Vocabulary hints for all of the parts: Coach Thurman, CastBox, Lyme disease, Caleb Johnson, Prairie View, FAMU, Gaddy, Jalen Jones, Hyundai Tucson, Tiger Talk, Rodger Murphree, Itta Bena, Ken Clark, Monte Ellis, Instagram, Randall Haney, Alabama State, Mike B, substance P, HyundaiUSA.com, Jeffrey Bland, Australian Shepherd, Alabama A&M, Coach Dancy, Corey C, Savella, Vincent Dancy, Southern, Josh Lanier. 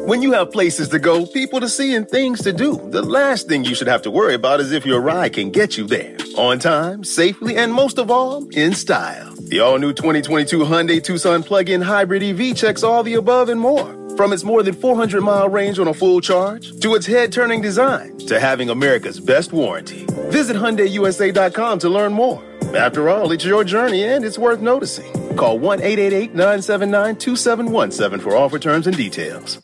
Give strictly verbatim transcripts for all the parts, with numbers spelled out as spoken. When you have places to go, people to see, and things to do, the last thing you should have to worry about is if your ride can get you there on time, safely, and most of all, in style. The all-new twenty twenty-two Hyundai Tucson plug-in hybrid E V checks all the above and more. From its more than four hundred mile range on a full charge, to its head-turning design, to having America's best warranty. Visit Hyundai U S A dot com to learn more. After all, it's your journey, and it's worth noticing. Call one eight eight eight, nine seven nine, two seven one seven for offer terms and details.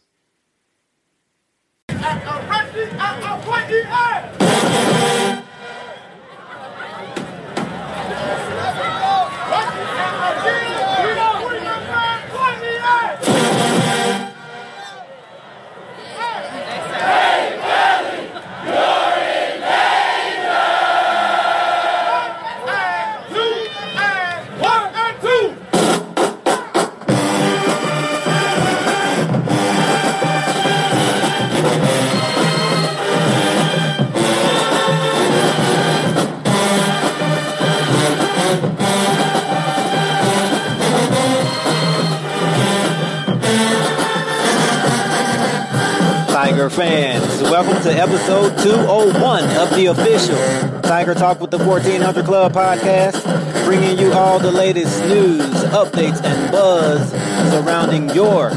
Fans, welcome to episode two oh one of the official Tiger Talk with the fourteen hundred Club podcast, bringing you all the latest news, updates, and buzz surrounding your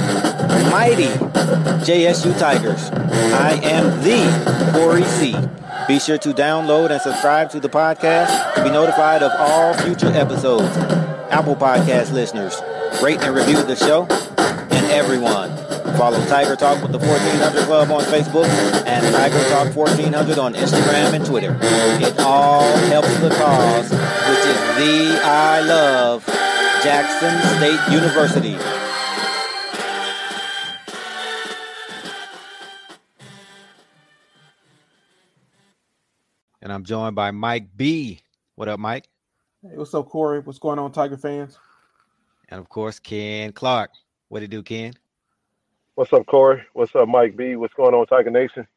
mighty J S U Tigers. I am the Corey C. Be sure to download and subscribe to the podcast to be notified of all future episodes. Apple Podcast listeners, rate and review the show, and everyone. Follow Tiger Talk with the fourteen hundred Club on Facebook and Tiger Talk fourteen hundred on Instagram and Twitter. It all helps the cause, which is the I love Jackson State University. And I'm joined by Mike B. What up, Mike? Hey, what's up, Corey? What's going on, Tiger fans? And of course, Ken Clark. What it do, Ken? What's up, Corey? What's up, Mike B? What's going on, Tiger Nation?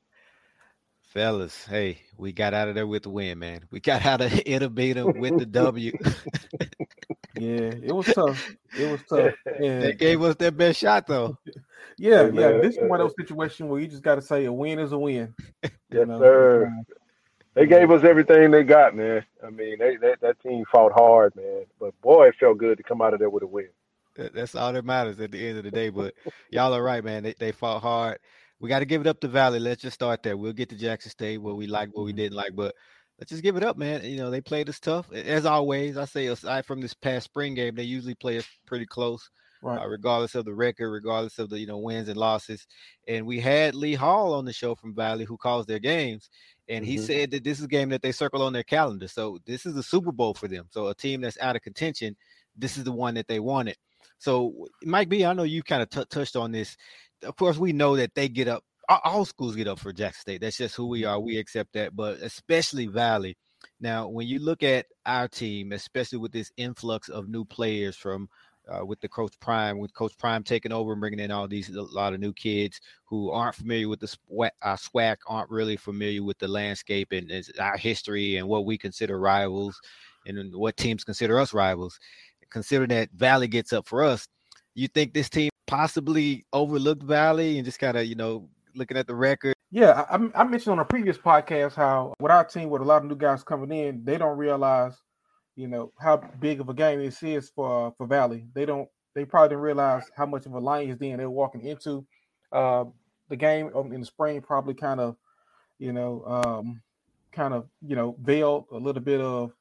Fellas, hey, we got out of there with the win, man. We got out of Itta Bena with the W. Yeah, it was tough. It was tough. Yeah. They gave us their best shot, though. Yeah, hey, yeah. This is one of those situations where you just got to say a win is a win. Yes, you know? Sir. They gave us everything they got, man. I mean, they, that, that team fought hard, man. But, boy, it felt good to come out of there with a win. That's all that matters at the end of the day. But y'all are right, man. They, they fought hard. We got to give it up to Valley. Let's just start there. We'll get to Jackson State, what we liked, what we didn't like. But let's just give it up, man. You know, they played us tough. As always, I say aside from this past spring game, they usually play us pretty close, right. uh, regardless of the record, regardless of the, you know, wins and losses. And we had Lee Hall on the show from Valley who calls their games. And he mm-hmm. said that this is a game that they circle on their calendar. So this is the Super Bowl for them. So a team that's out of contention, this is the one that they wanted. So, Mike B, I know you kind of t- touched on this. Of course, we know that they get up. All schools get up for Jackson State. That's just who we are. We accept that, but especially Valley. Now, when you look at our team, especially with this influx of new players from uh, with the Coach Prime, with Coach Prime taking over and bringing in all these, a lot of new kids who aren't familiar with the SWAC, uh, SWAC aren't really familiar with the landscape and, and our history and what we consider rivals and what teams consider us rivals. Considering that Valley gets up for us, you think this team possibly overlooked Valley and just kind of, you know, looking at the record? Yeah, I, I mentioned on a previous podcast how with our team, with a lot of new guys coming in, they don't realize, you know, how big of a game this is for for Valley. They don't. They probably didn't realize how much of a lion's den they're walking into. Uh, the game in the spring probably kind of, you know, um, kind of, you know, veiled a little bit of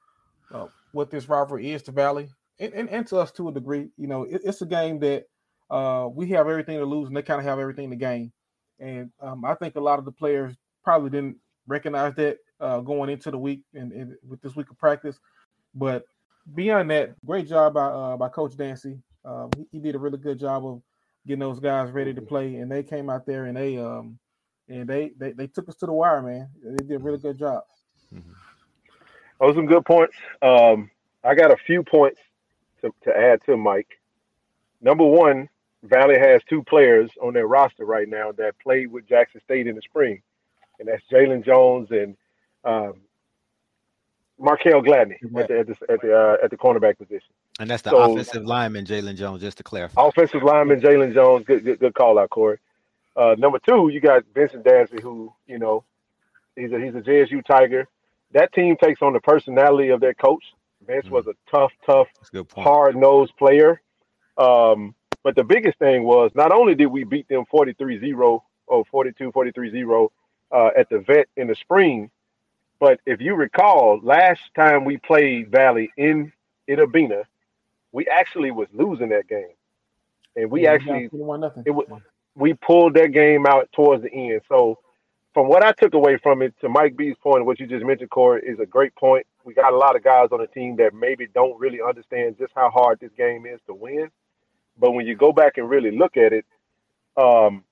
uh, what this rivalry is to Valley. And, and, and to us to a degree, you know, it, it's a game that uh, we have everything to lose and they kind of have everything to gain. And um, I think a lot of the players probably didn't recognize that uh, going into the week and, and with this week of practice. But beyond that, great job by, uh, by Coach Dancy. Uh, he, he did a really good job of getting those guys ready to play, and they came out there and they um and they they, they took us to the wire, man. They did a really good job. Mm-hmm. Those are some good points. Um, I got a few points to, to add to Mike. Number one, Valley has two players on their roster right now that played with Jackson State in the spring, and that's Jalen Jones and um, Markel Gladney at the at the at the, uh, at the cornerback position. And that's the so, offensive lineman, Jalen Jones, just to clarify. Offensive lineman, Jalen Jones. Good, good, good call out, Corey. Uh, number two, you got Vincent Dancy, who, you know, he's a, he's a J S U Tiger. That team takes on the personality of their coach. Vince mm-hmm. was a tough, tough, hard-nosed player. Um, but the biggest thing was not only did we beat them forty-three zero or forty-two forty-three zero uh, at the vet in the spring, but if you recall, last time we played Valley in Itta Bena, we actually was losing that game. And we yeah, actually – it was, we pulled that game out towards the end. So from what I took away from it, to Mike B's point, what you just mentioned, Corey, is a great point. We got a lot of guys on the team that maybe don't really understand just how hard this game is to win. But when you go back and really look at it, um,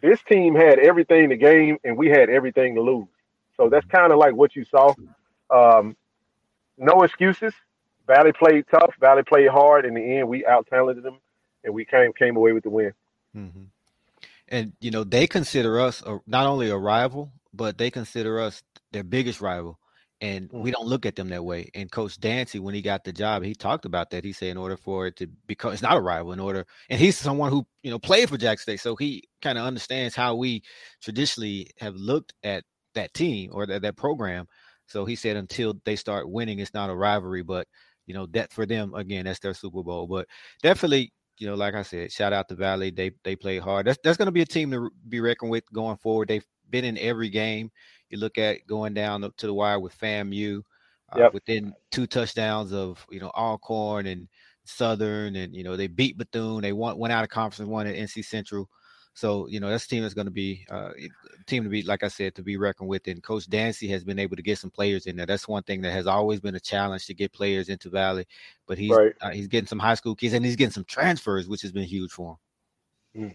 this team had everything to gain and we had everything to lose. So that's kind of like what you saw. Um, no excuses. Valley played tough. Valley played hard. In the end, we out-talented them, and we came came away with the win. Mm-hmm. And, you know, they consider us a, not only a rival, but they consider us their biggest rival. And mm-hmm. we don't look at them that way. And Coach Dancy, when he got the job, he talked about that. He said in order for it to become – it's not a rival in order – and he's someone who, you know, played for Jackson State, so he kind of understands how we traditionally have looked at that team or that, that program. So he said until they start winning, it's not a rivalry. But, you know, that for them, again, that's their Super Bowl. But definitely – you know, like I said, shout out to Valley. They they played hard. That's that's going to be a team to be reckoned with going forward. They've been in every game. You look at going down to the wire with FAMU, uh, yep. within two touchdowns of, you know, Alcorn and Southern, and, you know, they beat Bethune. They won, went out of conference and won at N C Central. So, you know, that's a team that's going to be uh, a team to be, like I said, to be reckoned with. And Coach Dancy has been able to get some players in there. That's one thing that has always been a challenge to get players into Valley. But he's right. uh, he's getting some high school kids and he's getting some transfers, which has been huge for him.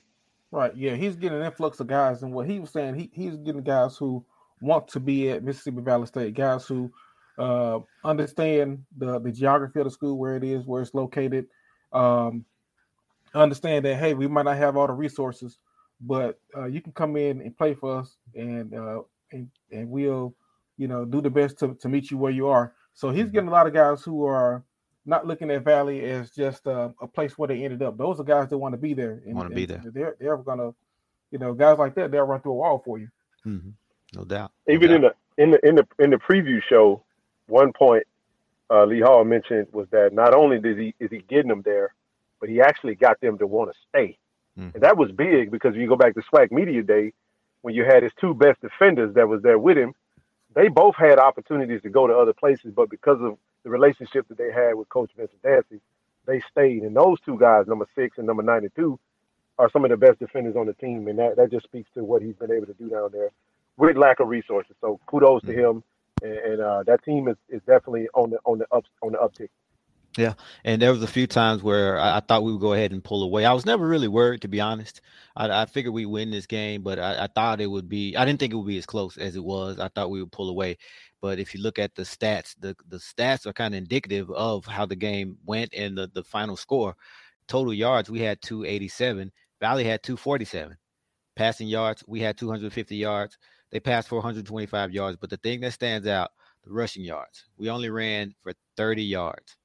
Right. Yeah, he's getting an influx of guys. And what he was saying, he he's getting guys who want to be at Mississippi Valley State, guys who uh, understand the, the geography of the school, where it is, where it's located, um, understand that, hey, we might not have all the resources, but uh, you can come in and play for us, and uh, and and we'll, you know, do the best to, to meet you where you are. So he's getting a lot of guys who are not looking at Valley as just uh, a place where they ended up. Those are guys that want to be there. Want to be there. They're they're gonna, you know, guys like that, they'll run through a wall for you. Mm-hmm. No doubt. No Even doubt. in the in the in the in the preview show, one point uh, Lee Hall mentioned was that not only does he is he getting them there, but he actually got them to want to stay. And that was big because if you go back to SWAC Media Day, when you had his two best defenders that was there with him, they both had opportunities to go to other places, but because of the relationship that they had with Coach Vincent Dancy, they stayed. And those two guys, number six and number ninety-two, are some of the best defenders on the team, and that, that just speaks to what he's been able to do down there with lack of resources. So kudos mm-hmm. to him, and, and uh, that team is, is definitely on the on the up on the uptick. Yeah, and there was a few times where I, I thought we would go ahead and pull away. I was never really worried, to be honest. I, I figured we'd win this game, but I, I thought it would be – I didn't think it would be as close as it was. I thought we would pull away. But if you look at the stats, the, the stats are kind of indicative of how the game went and the, the final score. Total yards, we had two eighty-seven. Valley had two forty-seven. Passing yards, we had two hundred fifty yards. They passed for one hundred twenty-five yards. But the thing that stands out, the rushing yards. We only ran for thirty yards.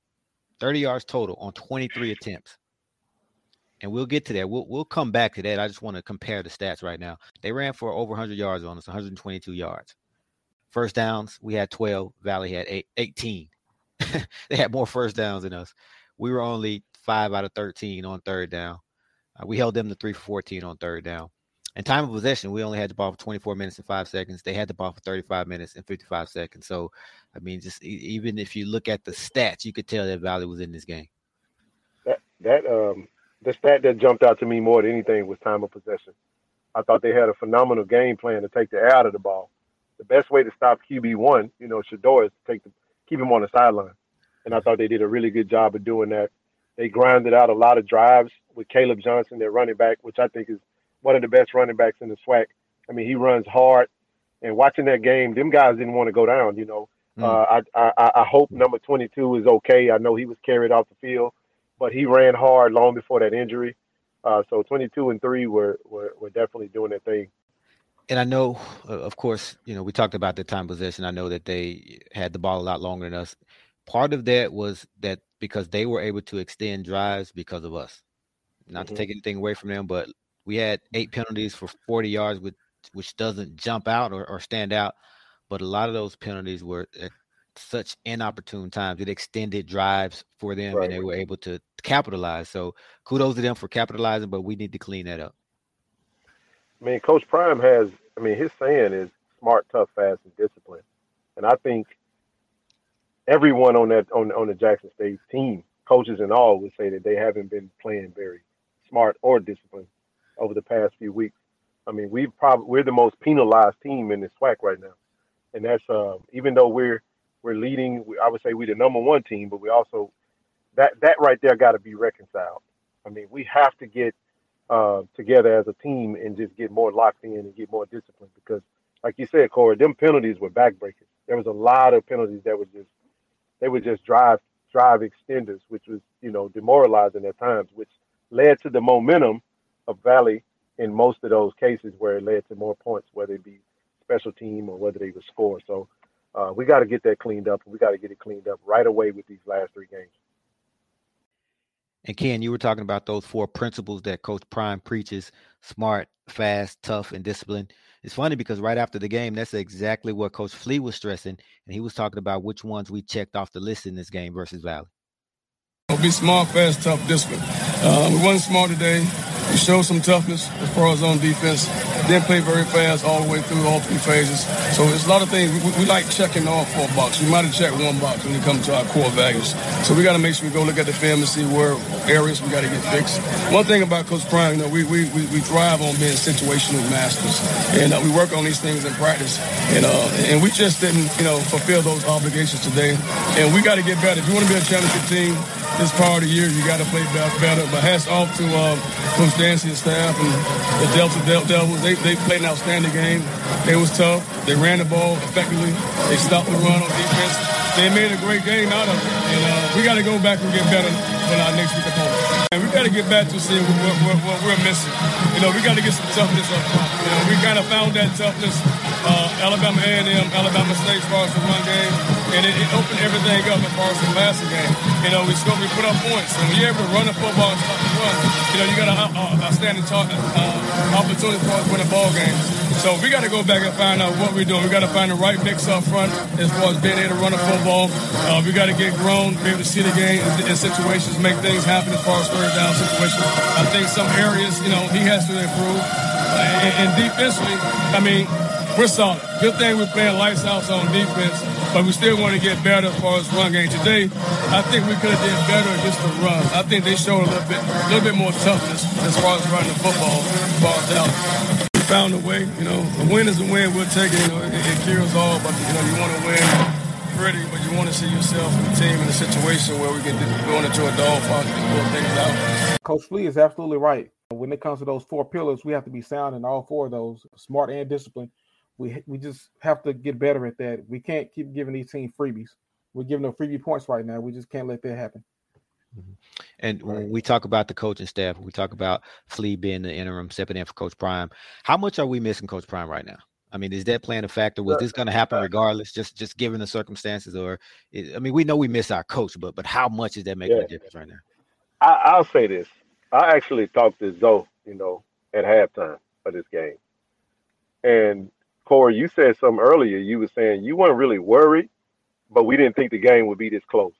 thirty yards total on twenty-three attempts. And we'll get to that. We'll we'll come back to that. I just want to compare the stats right now. They ran for over one hundred yards on us, one hundred twenty-two yards. First downs, we had twelve. Valley had eight, eighteen. They had more first downs than us. We were only five out of thirteen on third down. Uh, we held them to three for fourteen on third down. And time of possession, we only had the ball for twenty-four minutes and five seconds. They had the ball for thirty-five minutes and fifty-five seconds. So, I mean, just e- even if you look at the stats, you could tell that Valley was in this game. That that um, the stat that jumped out to me more than anything was time of possession. I thought they had a phenomenal game plan to take the air out of the ball. The best way to stop Q B one, you know, Shedeur, is to take the, keep him on the sideline. And I thought they did a really good job of doing that. They grinded out a lot of drives. with Caleb Johnson, their running back, which I think is one of the best running backs in the SWAC. I mean, he runs hard. And watching that game, them guys didn't want to go down, you know. Mm. Uh, I, I I hope number twenty-two is okay. I know he was carried off the field, but he ran hard long before that injury. Uh, so twenty-two and three were, were, were definitely doing their thing. And I know, uh, of course, you know, we talked about the time possession. I know that they had the ball a lot longer than us. Part of that was that because they were able to extend drives because of us. Not mm-hmm. to take anything away from them, but we had eight penalties for forty yards, with, which doesn't jump out or, or stand out. But a lot of those penalties were at such inopportune times. It extended drives for them, right, and they were able to capitalize. So kudos to them for capitalizing, but we need to clean that up. I mean, Coach Prime has, I mean, his saying is smart, tough, fast, and disciplined. And I think everyone on that on, on the Jackson State team, coaches and all, would say that they haven't been playing very smart or disciplined over the past few weeks. I mean, we've probably we're the most penalized team in the SWAC right now, and that's uh, even though we're we're leading. I would say we're the number one team, but we also that that right there got to be reconciled. I mean, we have to get Uh, together as a team and just get more locked in and get more disciplined, because like you said, Corey, them penalties were backbreakers. There was a lot of penalties that were just, they were just drive, drive extenders, which was, you know, demoralizing at times, which led to the momentum of Valley in most of those cases where it led to more points, whether it be special team or whether they would score. So uh, we got to get that cleaned up. We got to get it cleaned up right away with these last three games. And Ken, you were talking about those four principles that Coach Prime preaches: smart, fast, tough, and disciplined. It's funny because right after the game, that's exactly what Coach Flea was stressing. And he was talking about which ones we checked off the list in this game versus Valley. Be smart, fast, tough, disciplined. Uh, we wasn't smart today. We showed some toughness as far as on defense. Didn't play very fast all the way through all three phases. So it's a lot of things. We, we like checking all four boxes. We might have checked one box when it comes to our core values. So we got to make sure we go look at the film and see where areas we got to get fixed. One thing about Coach Prime, you know, we we we thrive on being situational masters, and uh, we work on these things in practice. And uh, and we just didn't, you know, fulfill those obligations today. And we got to get better. If you want to be a championship team this part of the year, you got to play better. But hats off to uh, Coach Dancy and staff and the Delta Del- Devils. They, they played an outstanding game. They was tough. They ran the ball effectively. They stopped the run on defense. They made a great game out of it. And uh, we got to go back and get better on our next week opponent. And we got to get back to seeing what, what, what we're missing. You know, we got to get some toughness up front. You know, we kind of found that toughness. Uh, Alabama A and M, Alabama State as far as the run game, and it, it opened everything up as far as the passing game. You know, we scored, we put up points, and when you're able to run the football and stop the run, you know, you got an uh, outstanding talk, uh, opportunity for us to win a ball game. So we got to go back and find out what we're doing. We got to find the right mix up front as far as being able to run the football. Uh, we got to get grown, be able to see the game in situations, make things happen as far as third down situations. I think some areas, you know, he has to improve. Uh, and, and defensively, I mean, we're solid. Good thing we're playing lights out on defense, but we still want to get better as far as run game. Today, I think we could have done better against the run. I think they showed a little bit, a little bit more toughness as far as running the football. Balled out. We found a way. You know, a win is a win. We'll take it. You know, it, it cures all, but you know, you want to win pretty, but you want to see yourself and the team in a situation where we can go into a dogfight and pull things out. Coach Flea is absolutely right. When it comes to those four pillars, we have to be sound in all four of those: smart and disciplined. We we just have to get better at that. We can't keep giving these teams freebies. We're giving them freebie points right now. We just can't let that happen. Mm-hmm. And right. When we talk about the coaching staff, we talk about Flea being the interim, stepping in for Coach Prime. How much are we missing Coach Prime right now? I mean, is that playing a factor? Was this going to happen regardless, just just given the circumstances? Or, I mean, we know we miss our coach, but but how much is that making yeah. a difference right now? I, I'll say this. I actually talked to Zoe, you know, at halftime of this game. And Corey, you said something earlier. You were saying you weren't really worried, but we didn't think the game would be this close.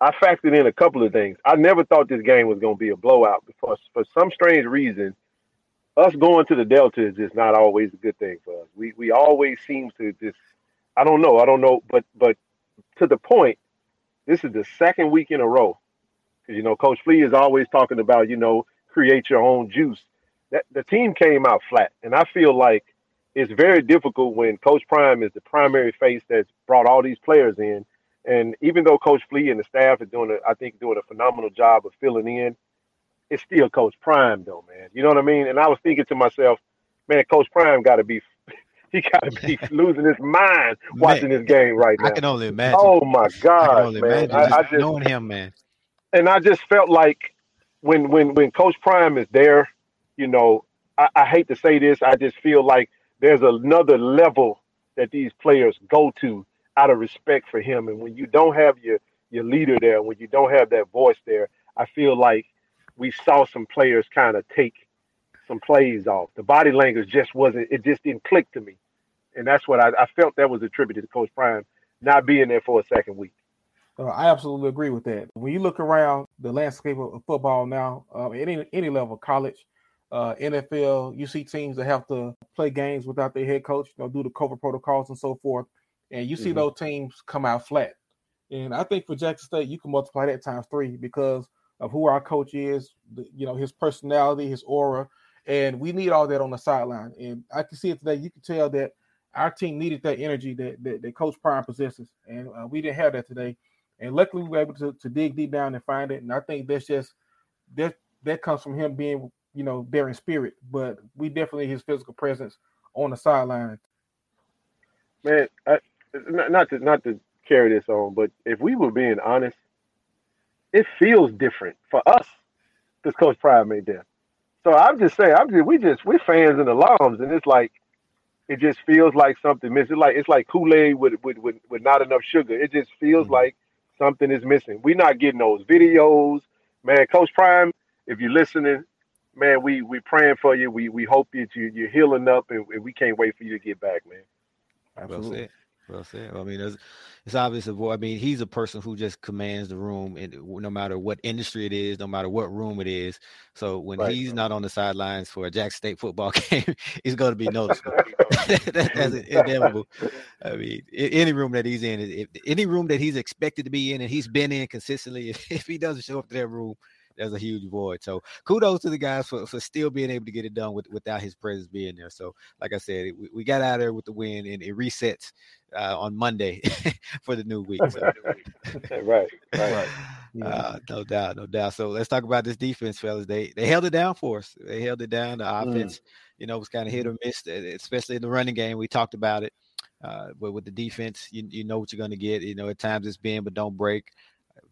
I factored in a couple of things. I never thought this game was going to be a blowout because for some strange reason, us going to the Delta is just not always a good thing for us. We we always seem to just, I don't know, I don't know, but but to the point, this is the second week in a row. You know, Coach Flea is always talking about, you know, create your own juice. That the team came out flat, and I feel like it's very difficult when Coach Prime is the primary face that's brought all these players in. And even though Coach Flea and the staff are doing, a, I think, doing a phenomenal job of filling in, it's still Coach Prime, though, man. You know what I mean? And I was thinking to myself, man, Coach Prime got to be – he got to be losing his mind watching man, this game right now. I can only imagine. Oh, my God, I can only man. Imagine I, just I just, knowing him, man. And I just felt like when when when Coach Prime is there, you know, I, I hate to say this, I just feel like there's another level that these players go to out of respect for him. And when you don't have your, your leader there, when you don't have that voice there, I feel like we saw some players kind of take some plays off. The body language just wasn't, it just didn't click to me. And that's what I, I felt that was attributed to Coach Prime not being there for a second week. Uh, I absolutely agree with that. When you look around the landscape of football now, uh, at any, any level, college, uh, N F L, you see teams that have to play games without their head coach, you know, due to COVID protocols and so forth. And you see mm-hmm. those teams come out flat. And I think for Jackson State, you can multiply that times three because of who our coach is, the, you know, his personality, his aura. And we need all that on the sideline. And I can see it today. You can tell that our team needed that energy that, that, that Coach Prime possesses. And uh, we didn't have that today. And luckily, we were able to, to dig deep down and find it. And I think that's just that that comes from him being, you know, there in spirit. But we definitely his physical presence on the sideline. Man, I, not to not to carry this on, but if we were being honest, it feels different for us because Coach Prime ain't there. So I'm just saying, I'm just we just we're fans and alums, and it's like it just feels like something missing. Like it's like Kool-Aid with with with, with not enough sugar. It just feels mm-hmm. like something is missing. We're not getting those videos, man. Coach Prime, if you're listening, man, we we praying for you. We we hope that you you're healing up, and, and we can't wait for you to get back, man. Absolutely. Well said. I mean, it's, it's obvious. I mean, he's a person who just commands the room, and no matter what industry it is, no matter what room it is. So when right. he's not on the sidelines for a Jackson State football game, it's going to be noticeable. that, that's inevitable. I mean, any room that he's in, if, any room that he's expected to be in, and he's been in consistently, if, if he doesn't show up to that room, that's a huge void. So kudos to the guys for, for still being able to get it done with, without his presence being there. So like I said, we, we got out of there with the win, and it resets uh, on Monday for the new week. So. right, right. right. Yeah. Uh, no doubt, no doubt. So let's talk about this defense, fellas. They they held it down for us. They held it down. The offense, mm. you know, was kind of hit or miss, especially in the running game. We talked about it. Uh, but with the defense, you, you know what you're going to get. You know, at times it's bend but don't break.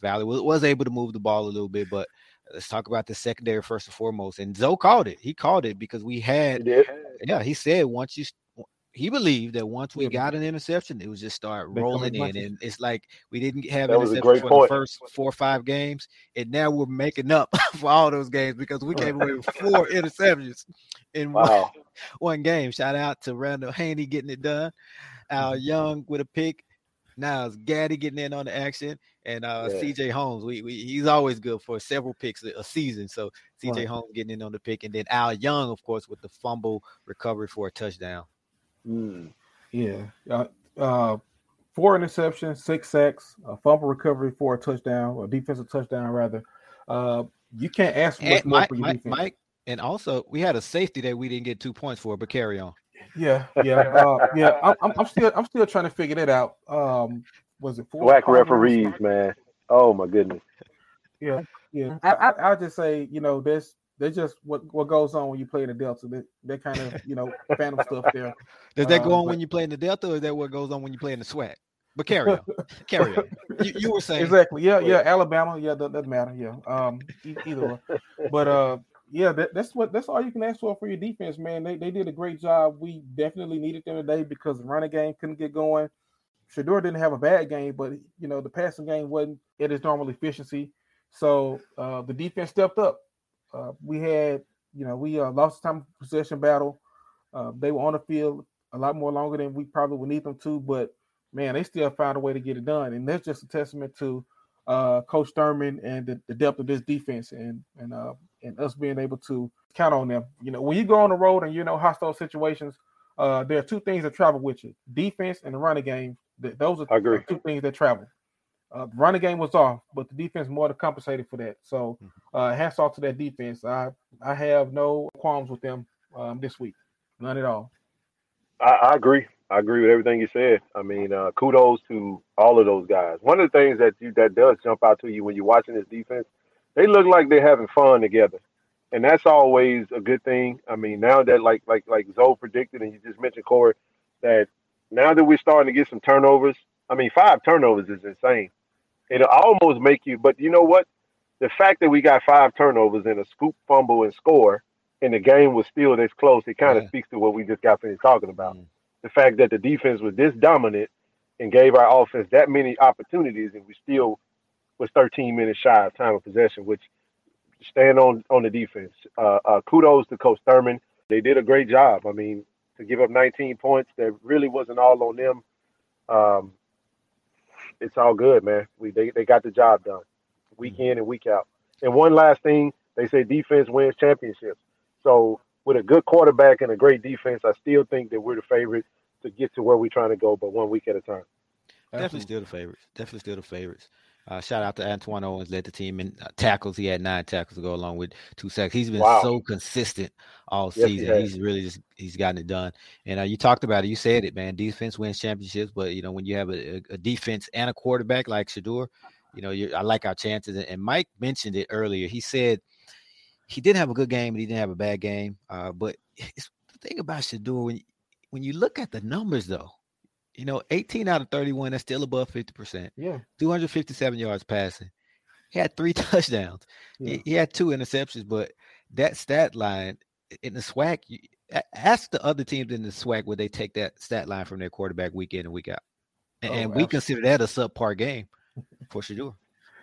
Valley was able to move the ball a little bit, but let's talk about the secondary first and foremost. And Zoe called it. He called it because we had – yeah, he said once you – he believed that once we got an interception, it was just start rolling in. And it's like we didn't have interceptions for point. the first four or five games, and now we're making up for all those games because we came away with four interceptions in wow. one, one game. Shout out to Randall Haney getting it done, Al Young with a pick. Now it's Gaddy getting in on the action, and uh, yeah. C J Holmes. We, we he's always good for several picks a season. So C J right. Holmes getting in on the pick, and then Al Young, of course, with the fumble recovery for a touchdown. Mm. Yeah, uh, uh, four interceptions, six sacks, a fumble recovery for a touchdown, or a defensive touchdown rather. Uh, you can't ask much more for your Mike, defense. Mike, and also we had a safety that we didn't get two points for, but carry on. Yeah, yeah, uh, yeah. I'm, I'm still, I'm still trying to figure that out. Um, was it SWAC referees, man? Oh my goodness. Yeah, yeah. I, I, I'll just say, you know, that's that's just what, what goes on when you play in the Delta. That that kind of, you know, phantom stuff there. Does that go on um, when you play in the Delta, or is that what goes on when you play in the SWAC? But carry on, carry on. You, you were saying exactly. Yeah, yeah. Alabama. Yeah, that doesn't matter. Yeah. Um, either one. But uh. Yeah, that, that's what that's all you can ask for for your defense, man. They they did a great job. We definitely needed them today because the running game couldn't get going. Shedeur didn't have a bad game, but you know the passing game wasn't at its normal efficiency. So uh, the defense stepped up. Uh, we had you know we uh, lost the time of possession battle. Uh, they were on the field a lot more longer than we probably would need them to, but man, they still found a way to get it done, and that's just a testament to uh, Coach Thurman and the, the depth of this defense and and. Uh, and us being able to count on them. You know, when you go on the road and you know hostile situations, uh, there are two things that travel with you, defense and the running game. Th- those are th- two things that travel. Uh, the running game was off, but the defense more than compensated for that. So uh, hats off to that defense. I, I have no qualms with them um, this week, none at all. I, I agree. I agree with everything you said. I mean, uh, kudos to all of those guys. One of the things that you that does jump out to you when you're watching this defense, they look like they're having fun together. And that's always a good thing. I mean, now that like like like Zoe predicted, and you just mentioned, Corey, that now that we're starting to get some turnovers, I mean, five turnovers is insane. It'll almost make you, but you know what? The fact that we got five turnovers and a scoop, fumble, and score, and the game was still this close, it kind of yeah. speaks to what we just got finished talking about. Mm. The fact that the defense was this dominant and gave our offense that many opportunities, and we still was thirteen minutes shy of time of possession, which stand on, on the defense. Uh, uh, kudos to Coach Thurman. They did a great job. I mean, to give up nineteen points, that really wasn't all on them. Um, it's all good, man. We they, they got the job done week in and week out. And one last thing, they say defense wins championships. So with a good quarterback and a great defense, I still think that we're the favorite to get to where we're trying to go, but one week at a time. Definitely still the favorites. Definitely still the favorites. Uh, shout out to Antoine Owens, led the team in uh, tackles. He had nine tackles to go along with two sacks. He's been wow. so consistent all yes, season. He he's really just he's gotten it done. And uh, you talked about it. You said it, man. Defense wins championships. But, you know, when you have a, a defense and a quarterback like Shedeur, you know, you're, I like our chances. And Mike mentioned it earlier. He said he did have a good game and he didn't have a bad game. Uh, but it's, the thing about Shedeur, when, when you look at the numbers, though, you know, eighteen out of thirty-one, that's still above fifty percent. Yeah. two hundred fifty-seven yards passing. He had three touchdowns. Yeah. He, he had two interceptions, but that stat line in the SWAC, you, ask the other teams in the SWAC would they take that stat line from their quarterback week in and week out. And, oh, and we consider that a subpar game for Shedeur.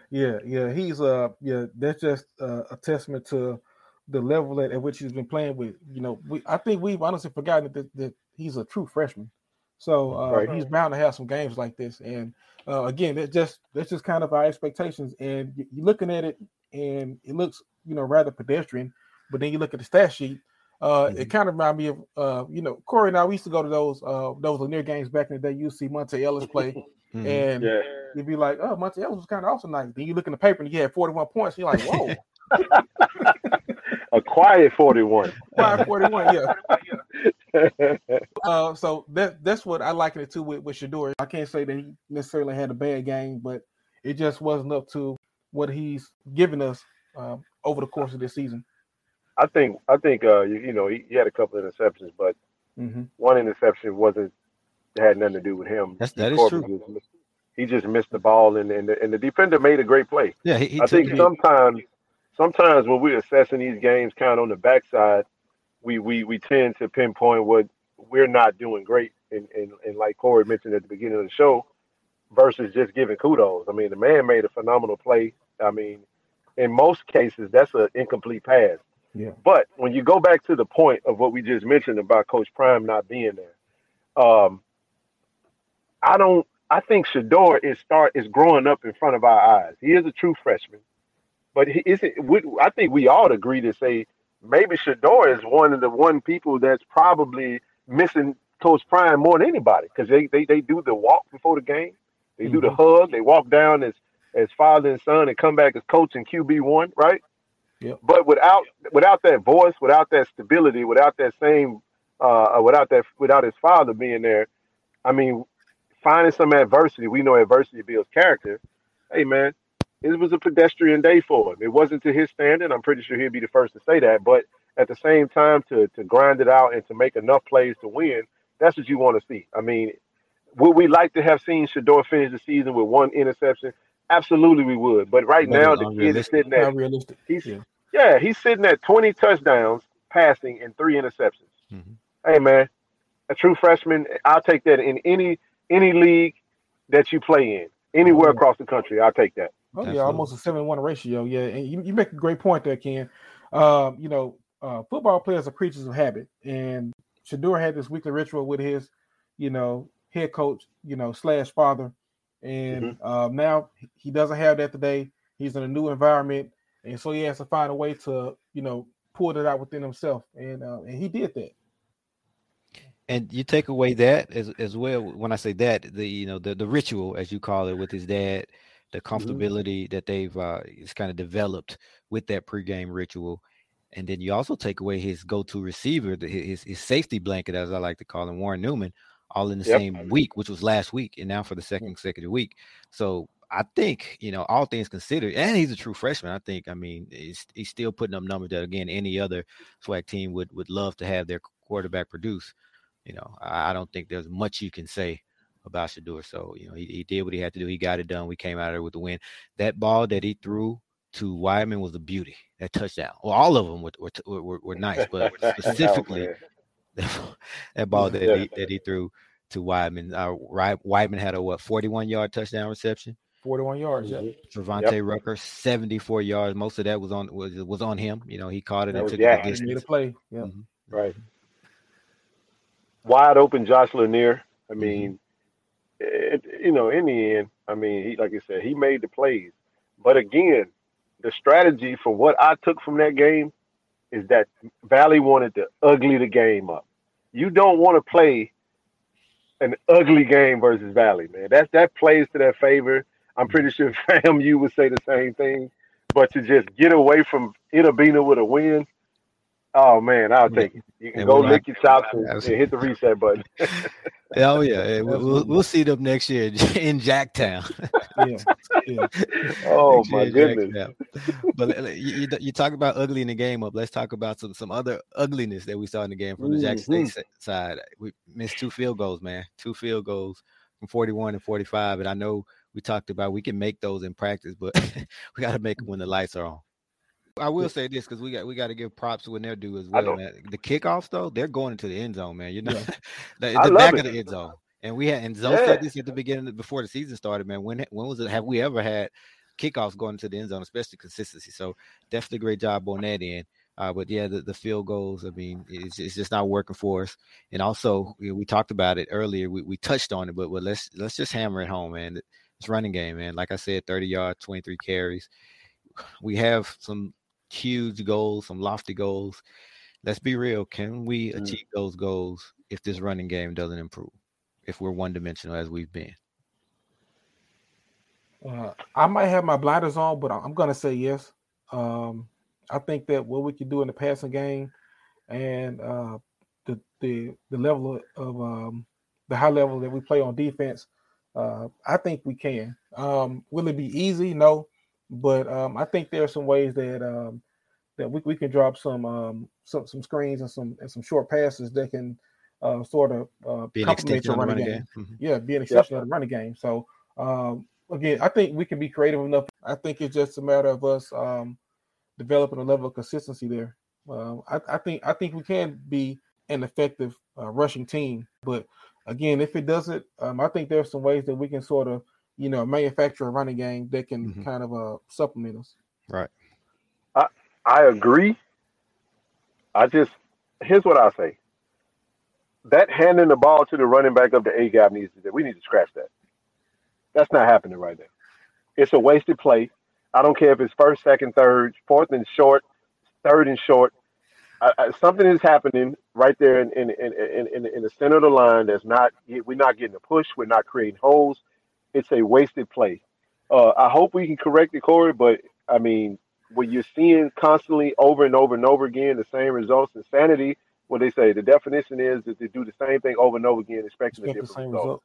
Yeah, yeah. He's, uh, yeah, that's just uh, a testament to the level at, at which he's been playing with. You know, we, I think we've honestly forgotten that, that he's a true freshman. So uh, right. he's bound to have some games like this, and uh, again, that's just that's just kind of our expectations. And you're looking at it, and it looks you know rather pedestrian, but then you look at the stat sheet. Uh, mm-hmm. It kind of reminds me of uh, you know Corey and I. We used to go to those uh, those Lanier games back in the day. You see Monte Ellis play, mm-hmm. and yeah. you'd be like, "Oh, Monte Ellis was kind of awesome night." Then you look in the paper and you had forty-one points. You're like, "Whoa." A quiet forty-one. Quiet forty-one, yeah. uh, so that that's what I liken it to with, with Shedeur. I can't say that he necessarily had a bad game, but it just wasn't up to what he's given us uh, over the course of this season. I think I think uh, you, you know he, he had a couple of interceptions, but mm-hmm. one interception wasn't had nothing to do with him. That's, that is true. Just, he just missed the ball, and and the, and the defender made a great play. Yeah, he, he I think sometimes. Sometimes when we're assessing these games kind of on the backside, we we we tend to pinpoint what we're not doing great. And, and, and like Corey mentioned at the beginning of the show, versus just giving kudos. I mean, the man made a phenomenal play. I mean, in most cases, that's an incomplete pass. Yeah. But when you go back to the point of what we just mentioned about Coach Prime not being there, um, I don't. I think Shedeur is start is growing up in front of our eyes. He is a true freshman. But he isn't, I think we all agree to say maybe Shedeur is one of the one people that's probably missing Coach Prime more than anybody, because they, they they do the walk before the game. They do mm-hmm. the hug. They walk down as as father and son and come back as coach and Q B one, right? Yep. But without without that voice, without that stability, without that same, uh, without that without his father being there, I mean, finding some adversity. We know adversity builds character. Hey, man. It was a pedestrian day for him. It wasn't to his standard. I'm pretty sure he'd be the first to say that. But at the same time, to to grind it out and to make enough plays to win, that's what you want to see. I mean, would we like to have seen Shedeur finish the season with one interception? Absolutely we would. But right now, the kid is sitting at he's, yeah. yeah, he's sitting at twenty touchdowns passing and three interceptions. Mm-hmm. Hey, man, a true freshman, I'll take that in any any league that you play in. Anywhere mm-hmm. across the country, I'll take that. Oh, Absolutely. yeah, almost a seven to one ratio. Yeah, and you, you make a great point there, Ken. Uh, you know, uh, football players are creatures of habit, and Shedeur had this weekly ritual with his, you know, head coach, you know, slash father, and mm-hmm. uh, now he doesn't have that today. He's in a new environment, and so he has to find a way to, you know, pull it out within himself, and uh, and he did that. And you take away that as as well. When I say that, the you know the the ritual, as you call it, with his dad. The comfortability mm-hmm. that they've uh, is kind of developed with that pregame ritual, and then you also take away his go-to receiver, the, his his safety blanket, as I like to call him, Warren Newman, all in the yep. same week, which was last week, and now for the second consecutive week. So I think, you know, all things considered, and he's a true freshman. I think, I mean, he's, he's still putting up numbers that, again, any other SWAC team would, would love to have their quarterback produce. You know, I, I don't think there's much you can say about Shedeur. So, you know, he, he did what he had to do. He got it done. We came out of there with the win. That ball that he threw to Wyman was a beauty. That touchdown. Well, all of them were were, were, were nice, but specifically that ball that he, that he threw to Wyman. Uh, Wyman had a, what, forty-one-yard touchdown reception? forty-one yards, yeah. Trevante yep. Rucker, seventy-four yards. Most of that was on was, was on him. You know, he caught it that and was, took yeah, it. Yeah, he made a play. Yeah, mm-hmm. Right. Wide open Josh Lanier. I mean, mm-hmm. it, you know, in the end, I mean, he, like I said, he made the plays. But again, the strategy for what I took from that game is that Valley wanted to ugly the game up. You don't want to play an ugly game versus Valley, man. That, that plays to their favor. I'm pretty sure F A M U would say the same thing, but to just get away from Itta Bena with a win, oh, man, I'll take it. You can and go lick your chops and, and hit the reset button. Oh, yeah. We'll, we'll see them next year in Jacktown. yeah. Yeah. Oh, next my goodness. But you, you talk about uglying the game up. Let's talk about some, some other ugliness that we saw in the game from the Jackson mm-hmm. State side. We missed two field goals, man. Two field goals from forty-one and forty-five, and I know we talked about we can make those in practice, but we got to make them when the lights are on. I will say this because we got we got to give props when they're due as well, man. The kickoffs though, they're going into the end zone, man. You know, yeah. the, the back it. of the end zone, and we had and Zoe yeah. said this at the beginning before the season started, man. When when was it? Have we ever had kickoffs going into the end zone, especially consistency? So definitely great job on that end. Uh, but yeah, the, the field goals, I mean, it's, it's just not working for us. And also, you know, we talked about it earlier. We we touched on it, but well, let's let's just hammer it home, man. It's running game, man. Like I said, thirty yards, twenty-three carries. We have some huge goals, some lofty goals. Let's be real. Can we mm. achieve those goals if this running game doesn't improve, if we're one-dimensional as we've been? Uh, I might have my blinders on, but I'm going to say yes. Um, I think that what we can do in the passing game and uh, the, the the level of um, the high level that we play on defense, uh, I think we can. Um, will it be easy? No. But um, I think there are some ways that um, that we, we can drop some um, some some screens and some and some short passes that can uh, sort of uh, complement your running game. game. Mm-hmm. Yeah, be an exception yep. of the running game. So um, again, I think we can be creative enough. I think it's just a matter of us um, developing a level of consistency there. Uh, I, I think I think we can be an effective uh, rushing team. But again, if it doesn't, um, I think there are some ways that we can sort of, you know, manufacture a running game that can mm-hmm. kind of uh, supplement us. Right. I I agree. I just, here's what I'll say. That handing the ball to the running back of the A-gap needs to do. We need to scratch that. That's not happening right now. It's a wasted play. I don't care if it's first, second, third, fourth and short, third and short. I, I, something is happening right there in in, in, in, in in the center of the line. That's not, we're not getting a push. We're not creating holes. It's a wasted play. Uh, I hope we can correct it, Corey, but, I mean, when you're seeing constantly over and over and over again the same results, insanity, what they say, the definition is that they do the same thing over and over again, expecting a different result. result.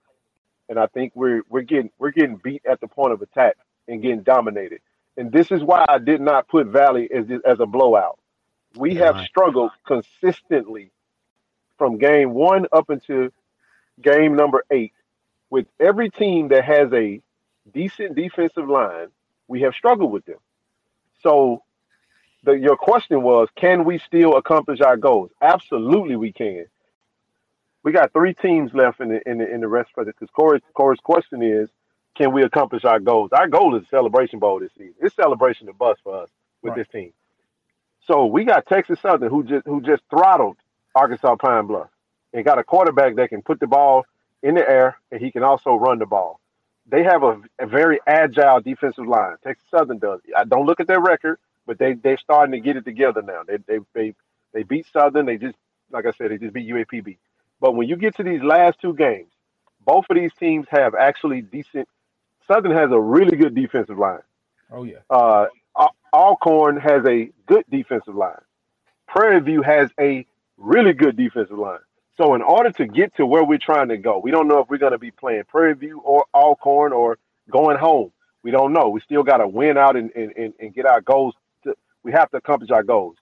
And I think we're we're getting we're getting beat at the point of attack and getting dominated. And this is why I did not put Valley as as a blowout. We yeah, have right. struggled consistently from game one up into game number eight. With every team that has a decent defensive line, we have struggled with them. So the, your question was, can we still accomplish our goals? Absolutely we can. We got three teams left in the in the, in the rest for this. Because Corey's, Corey's question is, can we accomplish our goals? Our goal is Celebration Bowl this season. It's Celebration the Bus for us with right. this team. So we got Texas Southern who just, who just throttled Arkansas Pine Bluff and got a quarterback that can put the ball in the air, and he can also run the ball. They have a, a very agile defensive line. Texas Southern does. I don't look at their record, but they they're starting to get it together now. They they they they beat Southern. They just, like I said, they just beat U A P B. But when you get to these last two games, both of these teams have actually decent. Southern has a really good defensive line. Oh yeah. Uh, Alcorn has a good defensive line. Prairie View has a really good defensive line. So in order to get to where we're trying to go, we don't know if we're going to be playing Prairie View or Alcorn or going home. We don't know. We still got to win out and, and, and, and get our goals. To, we have to accomplish our goals.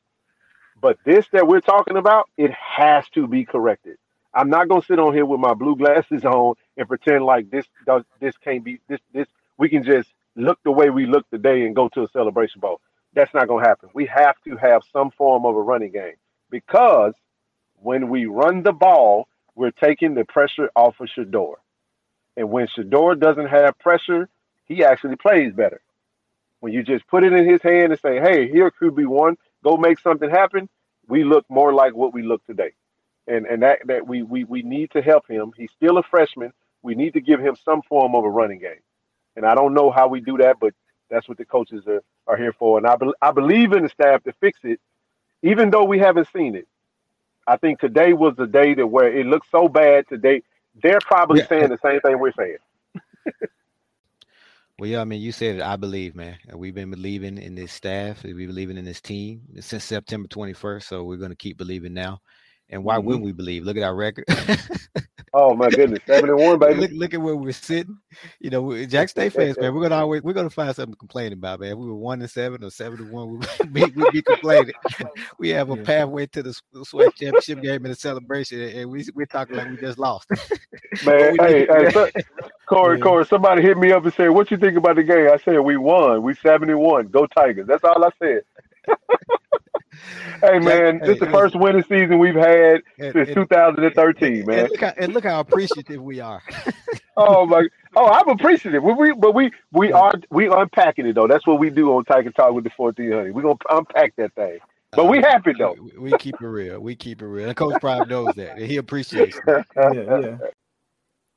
But this that we're talking about, it has to be corrected. I'm not going to sit on here with my blue glasses on and pretend like this does, this can't be this this we can just look the way we look today and go to a Celebration Bowl. That's not going to happen. We have to have some form of a running game, because when we run the ball, we're taking the pressure off of Shedeur. And when Shedeur doesn't have pressure, he actually plays better. When you just put it in his hand and say, hey, here could be one, go make something happen, we look more like what we look today. And and that, that we, we we need to help him. He's still a freshman. We need to give him some form of a running game. And I don't know how we do that, but that's what the coaches are, are here for. And I, be, I believe in the staff to fix it, even though we haven't seen it. I think today was the day that where it looks so bad today, they're probably yeah. saying the same thing we're saying. Well, yeah, I mean, you said it. I believe, man. We've been believing in this staff. We've been believing in this team since September twenty-first, so we're going to keep believing now. And why mm-hmm. wouldn't we believe? Look at our record. Oh, my goodness. seven and one, baby. Look, look at where we're sitting. You know, Jack State fans, man, we're going to always we're going to find something to complain about, man. If we were one and seven or seven and one, we'd be, we'd be complaining. We have a pathway to the SWAC championship game and a celebration, and we, we're talking like we just lost. Man, hey, hey so, Corey, yeah. Corey, somebody hit me up and said, what you think about the game? I said, we won. We seven and one. Go Tigers. That's all I said. Hey, man, this is hey, the first winning season we've had and, since and, two thousand thirteen, and, man. And look, how, and look how appreciative we are. Oh, my. Oh, I'm appreciative. We, we, but we we yeah. are we unpacking it, though. That's what we do on Tiger Talk with the fourteen hundred. We're going to unpack that thing. But we happy, though. We, we keep it real. We keep it real. And Coach Prime knows that. He appreciates it. Yeah, yeah.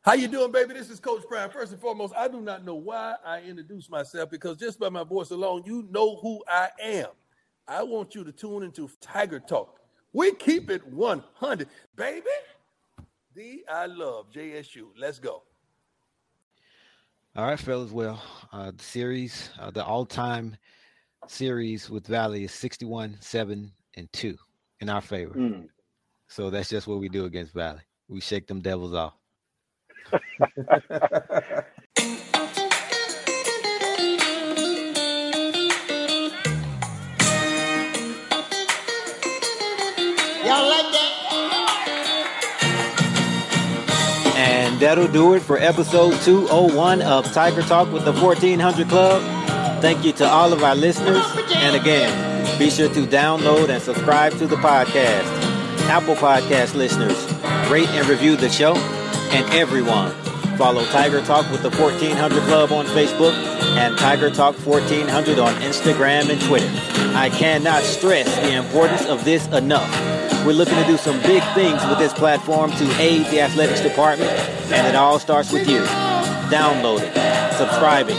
How you doing, baby? This is Coach Prime. First and foremost, I do not know why I introduce myself, because just by my voice alone, you know who I am. I want you to tune into Tiger Talk. We keep it one hundred. Baby, D, I love J S U. Let's go. All right, fellas. Well, uh, the series, uh, the all-time series with Valley is sixty-one, seven, and two in our favor. Mm. So that's just what we do against Valley. We shake them devils off. Y'all like that? And that'll do it for episode two oh one of Tiger Talk with the fourteen hundred Club. Thank you to all of our listeners. And again, be sure to download and subscribe to the podcast. Apple Podcast listeners, rate and review the show. And everyone, follow Tiger Talk with the fourteen hundred Club on Facebook and Tiger Talk fourteen hundred on Instagram and Twitter. I cannot stress the importance of this enough. We're looking to do some big things with this platform to aid the athletics department, and it all starts with you. Downloading, subscribing,